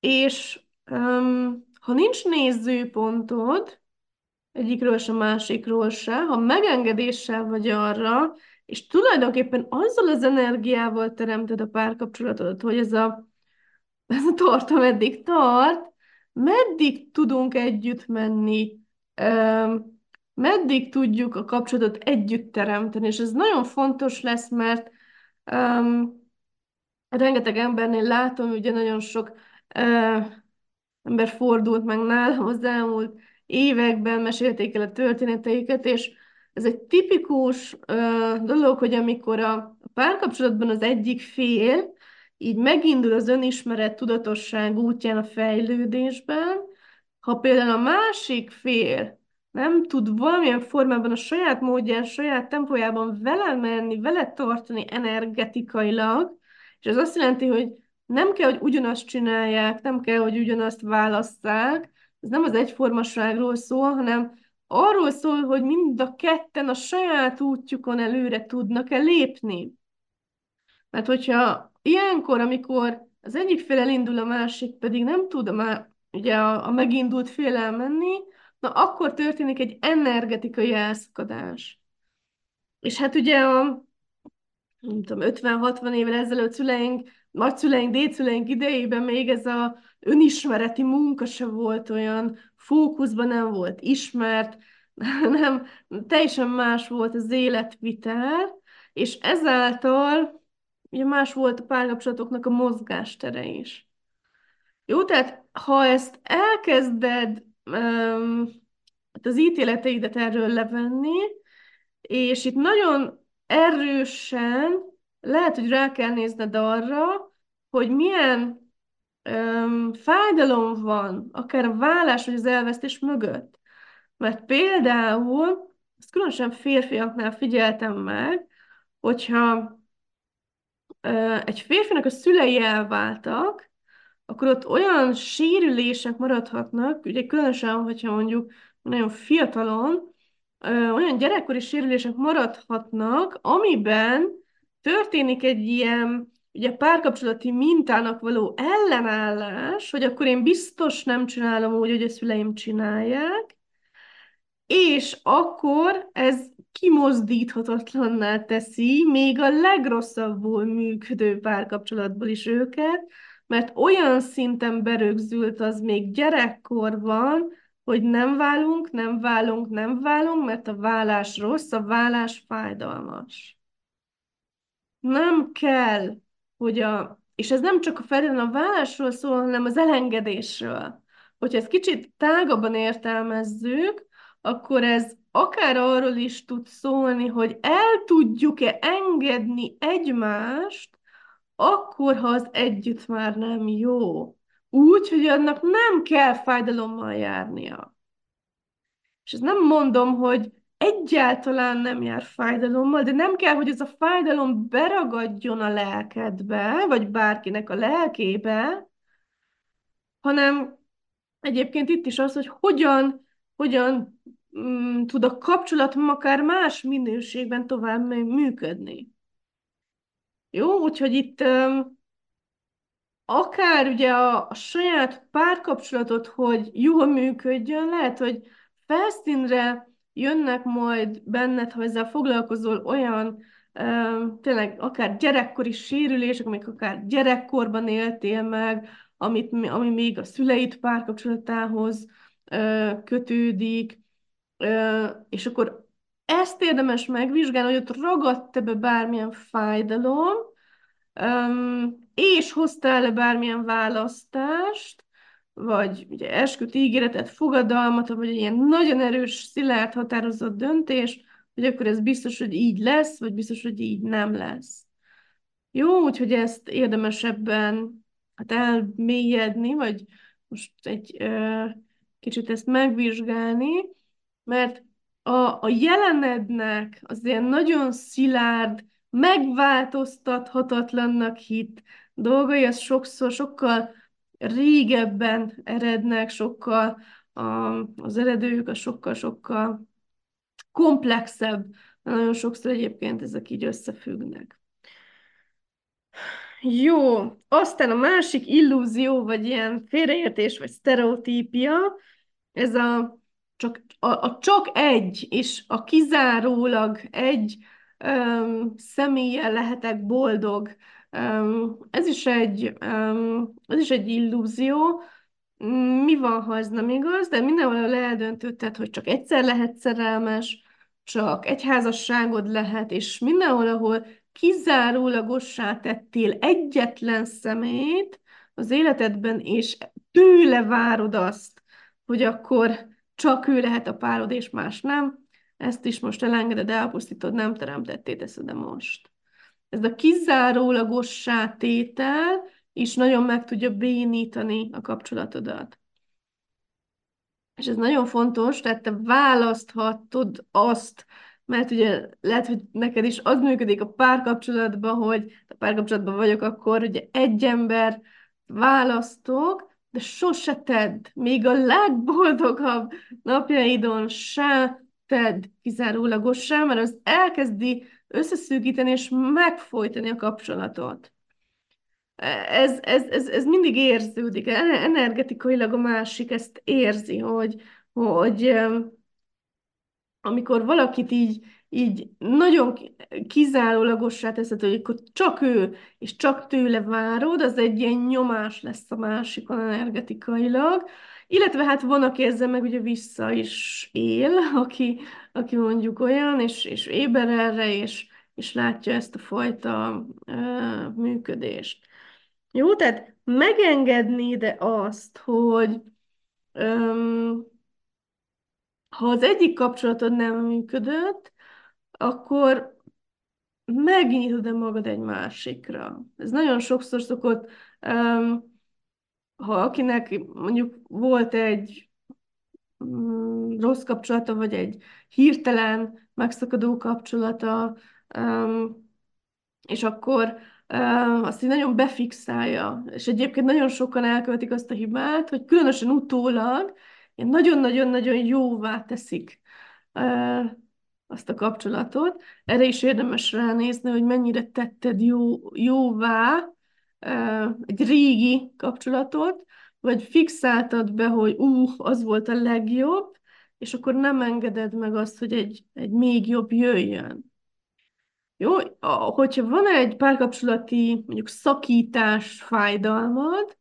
És um, ha nincs nézőpontod, egyikről se, másikról se, ha megengedéssel vagy arra, és tulajdonképpen azzal az energiával teremted a párkapcsolatodat, hogy ez a, ez a torta meddig tart, meddig tudunk együtt menni, um, meddig tudjuk a kapcsolatot együtt teremteni, és ez nagyon fontos lesz, mert Um, rengeteg embernél látom, ugye nagyon sok uh, ember fordult meg nálam az elmúlt években, mesélték el a történeteiket, és ez egy tipikus uh, dolog, hogy amikor a párkapcsolatban az egyik fél így megindul az önismeret, tudatosság útján a fejlődésben, ha például a másik fél nem tud valamilyen formában a saját módján, saját tempójában vele menni, vele tartani energetikailag, és ez azt jelenti, hogy nem kell, hogy ugyanazt csinálják, nem kell, hogy ugyanazt válasszák, ez nem az egyformaságról szól, hanem arról szól, hogy mind a ketten a saját útjukon előre tudnak-e lépni. Mert hogyha ilyenkor, amikor az egyik fél elindul, a másik pedig nem tud már ugye a, a megindult fél elmenni, na, akkor történik egy energetikai elszakadás. És hát ugye a nem tudom, ötven-hatvan évvel ezelőtt szüleink, nagyszüleink, dédszüleink idejében még ez az önismereti munka se volt olyan, fókuszban nem volt ismert, nem, teljesen más volt az életvitel, és ezáltal ugye más volt a párkapcsolatoknak a mozgástere is. Jó, tehát ha ezt elkezded az ítéleteidet erről levenni, és itt nagyon erősen lehet, hogy rá kell nézned arra, hogy milyen um, fájdalom van, akár a válás vagy az elvesztés mögött. Mert például, ezt különösen férfiaknál figyeltem meg, hogyha uh, egy férfinak a szülei elváltak, akkor ott olyan sérülések maradhatnak, ugye különösen, hogyha mondjuk nagyon fiatalon, olyan gyerekkori sérülések maradhatnak, amiben történik egy ilyen ugye párkapcsolati mintának való ellenállás, hogy akkor én biztos nem csinálom úgy, hogy a szüleim csinálják, és akkor ez kimozdíthatatlanná teszi még a legrosszabbul működő párkapcsolatból is őket, mert olyan szinten berögzült az még gyerekkorban, hogy nem válunk, nem válunk, nem válunk, mert a válás rossz, a válás fájdalmas. Nem kell, hogy a... És ez nem csak a feltétlenül a válásról szól, hanem az elengedésről. Hogyha ezt kicsit tágabban értelmezzük, akkor ez akár arról is tud szólni, hogy el tudjuk-e engedni egymást, akkor, ha az együtt már nem jó. Úgy, hogy annak nem kell fájdalommal járnia. És ezt nem mondom, hogy egyáltalán nem jár fájdalommal, de nem kell, hogy ez a fájdalom beragadjon a lelkedbe, vagy bárkinek a lelkébe, hanem egyébként itt is az, hogy hogyan, hogyan mm, tud a kapcsolatom akár más minőségben tovább működni. Jó, úgyhogy itt um, akár ugye a, a saját párkapcsolatot, hogy jól működjön, lehet, hogy felszínre jönnek majd benned, ha ezzel foglalkozol, olyan um, tényleg akár gyerekkori sérülések, amik akár gyerekkorban éltél meg, amit, ami még a szüleid párkapcsolatához uh, kötődik, uh, és akkor ezt érdemes megvizsgálni, hogy ott ragadt-e be bármilyen fájdalom, és hoztál-e bármilyen választást, vagy ugye esküt, ígéretet, fogadalmat, vagy egy ilyen nagyon erős, szilárd, határozott döntés, hogy akkor ez biztos, hogy így lesz, vagy biztos, hogy így nem lesz. Jó, úgyhogy ezt érdemesebben hát elmélyedni, vagy most egy ö, kicsit ezt megvizsgálni, mert a, a jelenednek az ilyen nagyon szilárd, megváltoztathatatlannak hit dolgai, az sokszor sokkal régebben erednek, sokkal a, az eredőjük, az sokkal-sokkal komplexebb, nagyon sokszor egyébként ezek így összefüggnek. Jó, aztán a másik illúzió, vagy ilyen félreértés, vagy sztereotípia, ez a csak, a, a csak egy, és a kizárólag egy öm, személlyel lehetek boldog. Öm, ez is egy, öm, ez is egy illúzió. Mi van, ha ez nem igaz? De mindenhol eldöntötted, hogy csak egyszer lehet szerelmes, csak egy házasságod lehet, és mindenhol, ahol kizárólagossá tettél egyetlen személyt az életedben, és tőle várod azt, hogy akkor csak ő lehet a párod, és más nem. Ezt is most elengeded, elpusztítod, nem teremtetté teszed, de most. Ez a kizárólagossá tétel is nagyon meg tudja bénítani a kapcsolatodat. És ez nagyon fontos, tehát te választhatod azt, mert ugye lehet, hogy neked is az működik a párkapcsolatban, hogy a párkapcsolatban vagyok, akkor ugye egy ember választok, de sose tedd, még a legboldogabb napjaidon se tedd kizárólagos sem, mert az elkezdi összeszűkíteni és megfojtani a kapcsolatot. Ez, ez, ez, ez mindig érződik, energetikailag a másik ezt érzi, hogy, hogy amikor valakit így, így nagyon kizárólagossá teszed, hogy akkor csak ő, és csak tőle várod, az egy ilyen nyomás lesz a másikon energetikailag. Illetve hát van, aki ezzel meg ugye vissza is él, aki, aki mondjuk olyan, és, és éber erre, és, és látja ezt a fajta uh, működést. Jó, tehát megengedni ide azt, hogy... Um, ha az egyik kapcsolatod nem működött, akkor megnyitod-e magad egy másikra. Ez nagyon sokszor szokott, ha akinek mondjuk volt egy rossz kapcsolata, vagy egy hirtelen megszakadó kapcsolata, és akkor azt így nagyon befixálja. És egyébként nagyon sokan elkövetik azt a hibát, hogy különösen utólag, nagyon-nagyon-nagyon jóvá teszik azt a kapcsolatot. Erre is érdemes ránézni, hogy mennyire tetted jó, jóvá egy régi kapcsolatot, vagy fixáltad be, hogy ú, az volt a legjobb, és akkor nem engeded meg azt, hogy egy, egy még jobb jöjjön. Jó? Hogyha van egy párkapcsolati, mondjuk szakítás fájdalmad,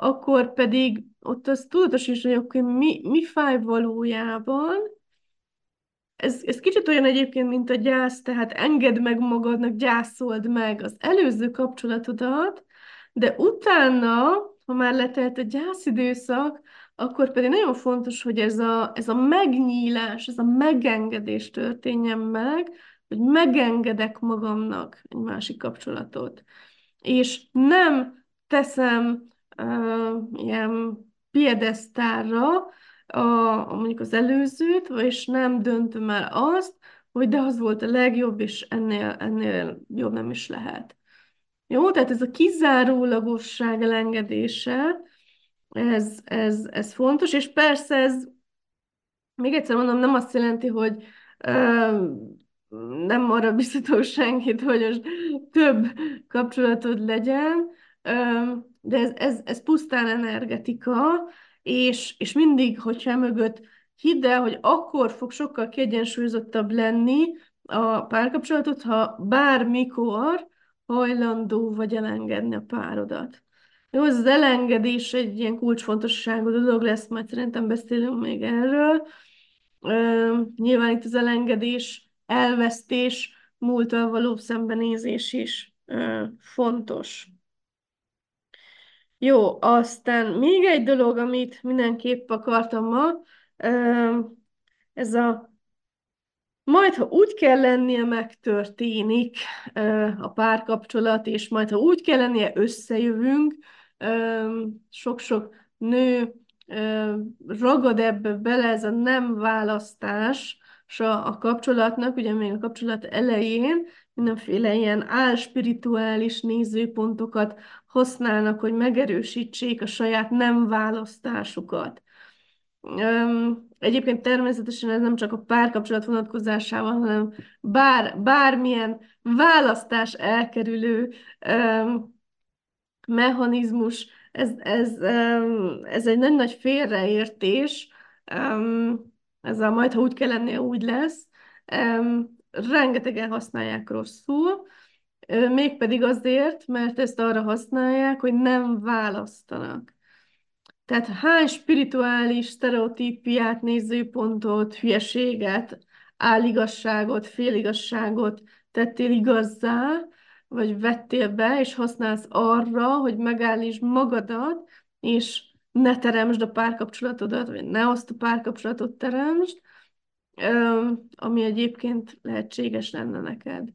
akkor pedig ott az tudatos is, hogy akkor mi, mi fáj valójában. Ez, ez kicsit olyan egyébként, mint a gyász, tehát engedd meg magadnak, gyászold meg az előző kapcsolatodat, de utána, ha már letelt a gyászidőszak, akkor pedig nagyon fontos, hogy ez a, ez a megnyílás, ez a megengedés történjen meg, hogy megengedek magamnak egy másik kapcsolatot. És nem teszem Uh, ilyen piedesztárra a, a, mondjuk az előzőt, és nem döntöm el azt, hogy de az volt a legjobb, és ennél, ennél jobb nem is lehet. Jó, tehát ez a kizárólagosság elengedése, ez, ez, ez fontos, és persze ez, még egyszer mondom, nem azt jelenti, hogy uh, nem arra biztatok senkit, hogy most több kapcsolatod legyen, uh, de ez, ez, ez pusztán energetika, és, és mindig, hogyha mögött hidd el, hogy akkor fog sokkal kiegyensúlyozottabb lenni a párkapcsolatot, ha bármikor hajlandó vagy elengedni a párodat. Jó, az elengedés egy ilyen kulcsfontosságú dolog lesz, majd szerintem beszélünk még erről. Üm, nyilván itt az elengedés, elvesztés, múlttal való szembenézés is üm, fontos. Jó, aztán még egy dolog, amit mindenképp akartam ma, ez a Majd, ha úgy kell lennie, megtörténik a párkapcsolat, és majd, ha úgy kell lennie, összejövünk. Sok-sok nő ragad ebbe bele, ez a nem választása a kapcsolatnak, ugye még a kapcsolat elején mindenféle ilyen álspirituális nézőpontokat használnak, hogy megerősítsék a saját nem választásukat. Egyébként természetesen ez nem csak a párkapcsolat vonatkozásával, hanem bár, bármilyen választás elkerülő um, mechanizmus, ez, ez, um, ez egy nagyon nagy félreértés, um, ez a majd, ha úgy kell lennie, úgy lesz, um, rengetegen használják rosszul, mégpedig azért, mert ezt arra használják, hogy nem választanak. Tehát hány spirituális sztereotípiát, nézőpontot, hülyeséget, áligasságot, féligasságot tettél igazzá, vagy vettél be, és használsz arra, hogy megállítsd magadat, és ne teremtsd a párkapcsolatodat, vagy ne azt a párkapcsolatot teremtsd, ami egyébként lehetséges lenne neked.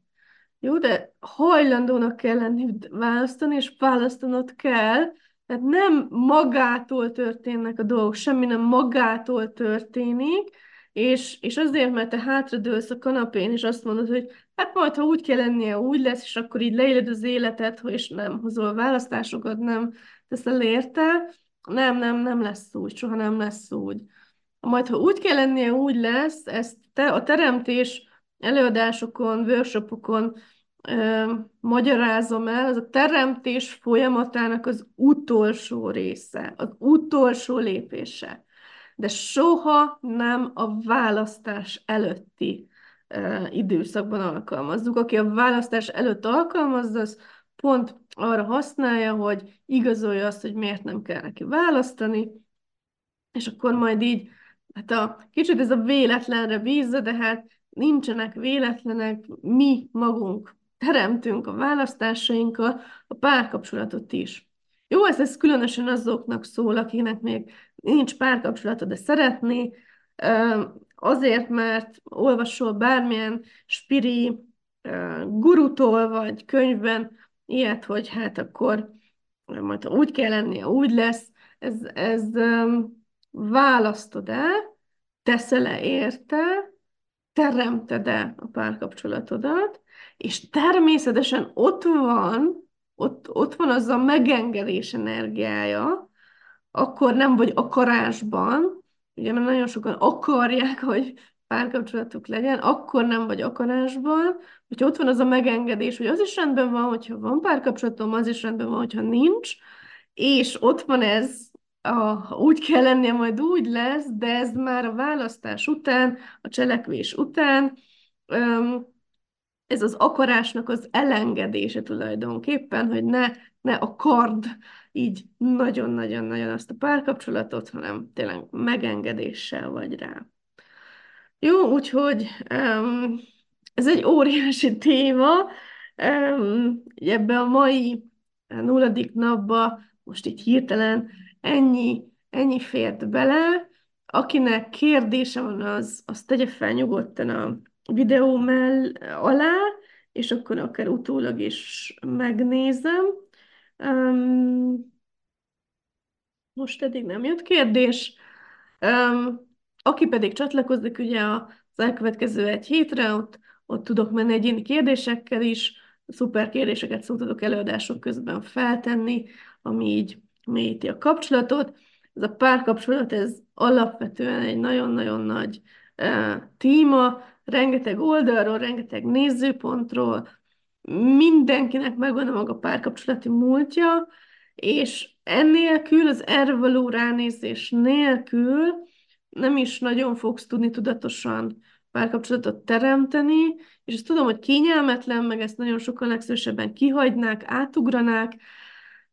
Jó, de hajlandónak kell lenni választani, és választanod kell. Tehát nem magától történnek a dolgok, semmi nem magától történik, és, és azért, mert te hátradőlsz a kanapén, és azt mondod, hogy hát majd, ha úgy kell lennie, úgy lesz, és akkor így leéled az életet, és nem hozol választásokat, nem teszel érte, nem, nem, nem lesz úgy, soha nem lesz úgy. Majd, ha úgy kell lennie, úgy lesz, ezt te, a teremtés előadásokon, workshopokon ö, magyarázom el, az a teremtés folyamatának az utolsó része, az utolsó lépése. De soha nem a választás előtti ö, időszakban alkalmazzuk. Aki a választás előtt alkalmazza, az pont arra használja, hogy igazolja azt, hogy miért nem kell neki választani, és akkor majd így, hát a, kicsit ez a véletlenre bízza, de hát nincsenek véletlenek, mi magunk teremtünk a választásainkkal a párkapcsolatot is. Jó, ez, ez különösen azoknak szól, akinek még nincs párkapcsolata, de szeretné, azért, mert olvasol bármilyen spiri gurutól, vagy könyvben ilyet, hogy hát akkor majd úgy kell lennie, úgy lesz, ez, ez választod el, teszel-e érte, teremted-e a párkapcsolatodat, és természetesen ott van, ott, ott van az a megengedés energiája, akkor nem vagy akarásban, ugye mert nagyon sokan akarják, hogy párkapcsolatuk legyen, akkor nem vagy akarásban, hogyha ott van az a megengedés, hogy az is rendben van, hogyha van párkapcsolatom, az is rendben van, hogyha nincs, és ott van ez, a, úgy kell lennie, majd úgy lesz, de ez már a választás után, a cselekvés után, ez az akarásnak az elengedése tulajdonképpen, hogy ne, ne akard így nagyon-nagyon-nagyon azt a párkapcsolatot, hanem tényleg megengedéssel vagy rá. Jó, úgyhogy ez egy óriási téma, ebben a mai nulladik napban most itt hirtelen ennyi, ennyi fért bele. Akinek kérdése van, az, az tegye fel nyugodtan a videó mell alá, és akkor akár utólag is megnézem. Um, most eddig nem jött kérdés. Um, aki pedig csatlakozik ugye az elkövetkező egy hétre, ott, ott tudok menni egyéni kérdésekkel is, szuper kérdéseket szoktatok előadások közben feltenni, ami így mélyíti a kapcsolatot. Ez a párkapcsolat, ez alapvetően egy nagyon-nagyon nagy e, téma, rengeteg oldalról, rengeteg nézőpontról, mindenkinek megvan a maga párkapcsolati múltja, és ennélkül, az erre való ránézés nélkül nem is nagyon fogsz tudni tudatosan párkapcsolatot teremteni, és ezt tudom, hogy kényelmetlen, meg ezt nagyon sokan legszívesebben kihagynák, átugranák,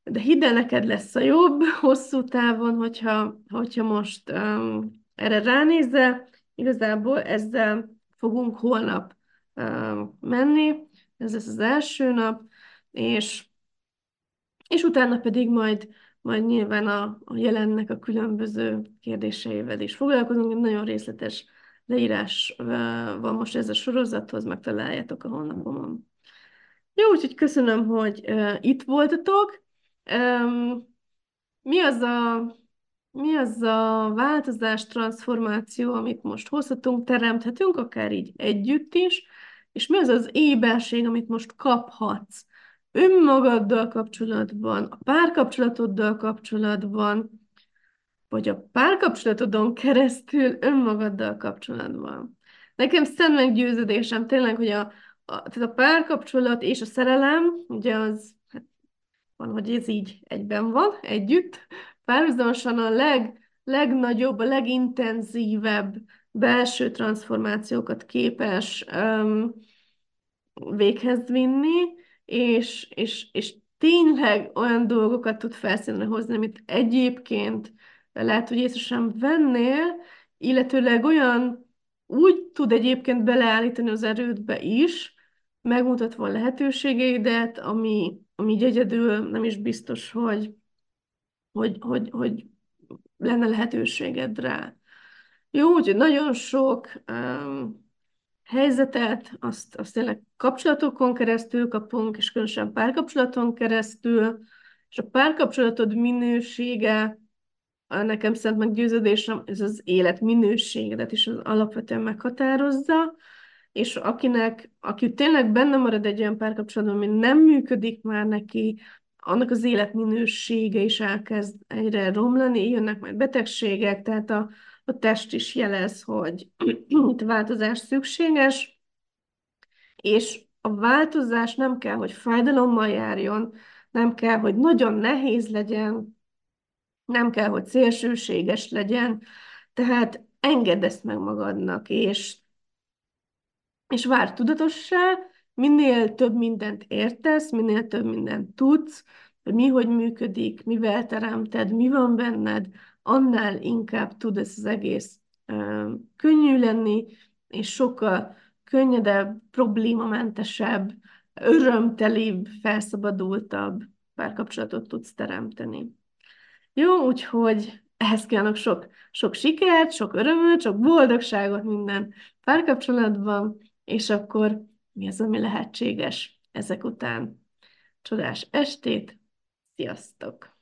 de hidd el, neked lesz a jobb hosszú távon, hogyha, hogyha most um, erre ránézzel. Igazából ezzel fogunk holnap um, menni, ez lesz az első nap, és, és utána pedig majd, majd nyilván a, a jelennek a különböző kérdéseivel is foglalkozunk, egy nagyon részletes leírás van most ez a sorozathoz, megtaláljátok a honlapomon. Jó, úgyhogy köszönöm, hogy itt voltatok. Mi az a, mi az a változás, transformáció, amit most hozhatunk, teremthetünk, akár így együtt is, és mi az az éberség, amit most kaphatsz önmagaddal kapcsolatban, a párkapcsolatoddal kapcsolatban, vagy a párkapcsolatodon keresztül önmagaddal kapcsolatban. Nekem szent meggyőződésem tényleg, hogy a, a, tehát a párkapcsolat és a szerelem, ugye az, hát van, hogy ez így egyben van, együtt, párhuzamosan a leg, legnagyobb, a legintenzívebb belső transformációkat képes um, véghez vinni, és, és, és tényleg olyan dolgokat tud felszínre hozni, amit egyébként lehet, hogy észre sem vennél, illetőleg olyan úgy tud egyébként beleállítani az erődbe is, megmutatva a lehetőségeidet, ami, ami egyedül nem is biztos, hogy, hogy, hogy, hogy lenne lehetőséged rá. Jó, úgyhogy nagyon sok um, helyzetet, azt, azt tényleg kapcsolatokon keresztül kapunk, és különösen párkapcsolaton keresztül, és a párkapcsolatod minősége, nekem szent meggyőződésem, ez az élet minőségedet is az alapvetően meghatározza, és akinek, aki tényleg benne marad egy olyan párkapcsolatban, ami nem működik már neki, annak az élet minősége is elkezd egyre romlani, jönnek majd betegségek, tehát a, a test is jelez, hogy itt változás szükséges, és a változás nem kell, hogy fájdalommal járjon, nem kell, hogy nagyon nehéz legyen, nem kell, hogy szélsőséges legyen, tehát engedd ezt meg magadnak, és, és várj tudatossá, minél több mindent értesz, minél több mindent tudsz, hogy mi hogy működik, mivel teremted, mi van benned, annál inkább tud ez az egész ö, könnyű lenni, és sokkal könnyedebb, problémamentesebb, örömtelibb, felszabadultabb párkapcsolatot tudsz teremteni. Jó, úgyhogy ehhez kívánok sok, sok sikert, sok örömöt, sok boldogságot minden párkapcsolatban, és akkor mi az, ami lehetséges ezek után? Csodás estét, sziasztok!